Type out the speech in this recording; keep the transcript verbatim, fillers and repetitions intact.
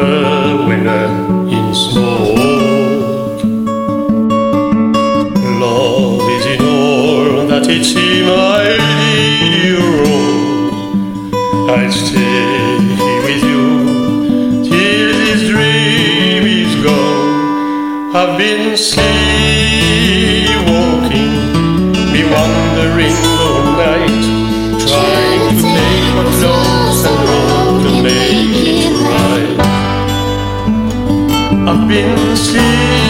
a winner in smoke. Love is in all that it seems I lead you wrong. I stay with you till this dream is gone. I've been sea walking, be wandering all night, trying to make what lost and wrong to make it right. I've been sleeping.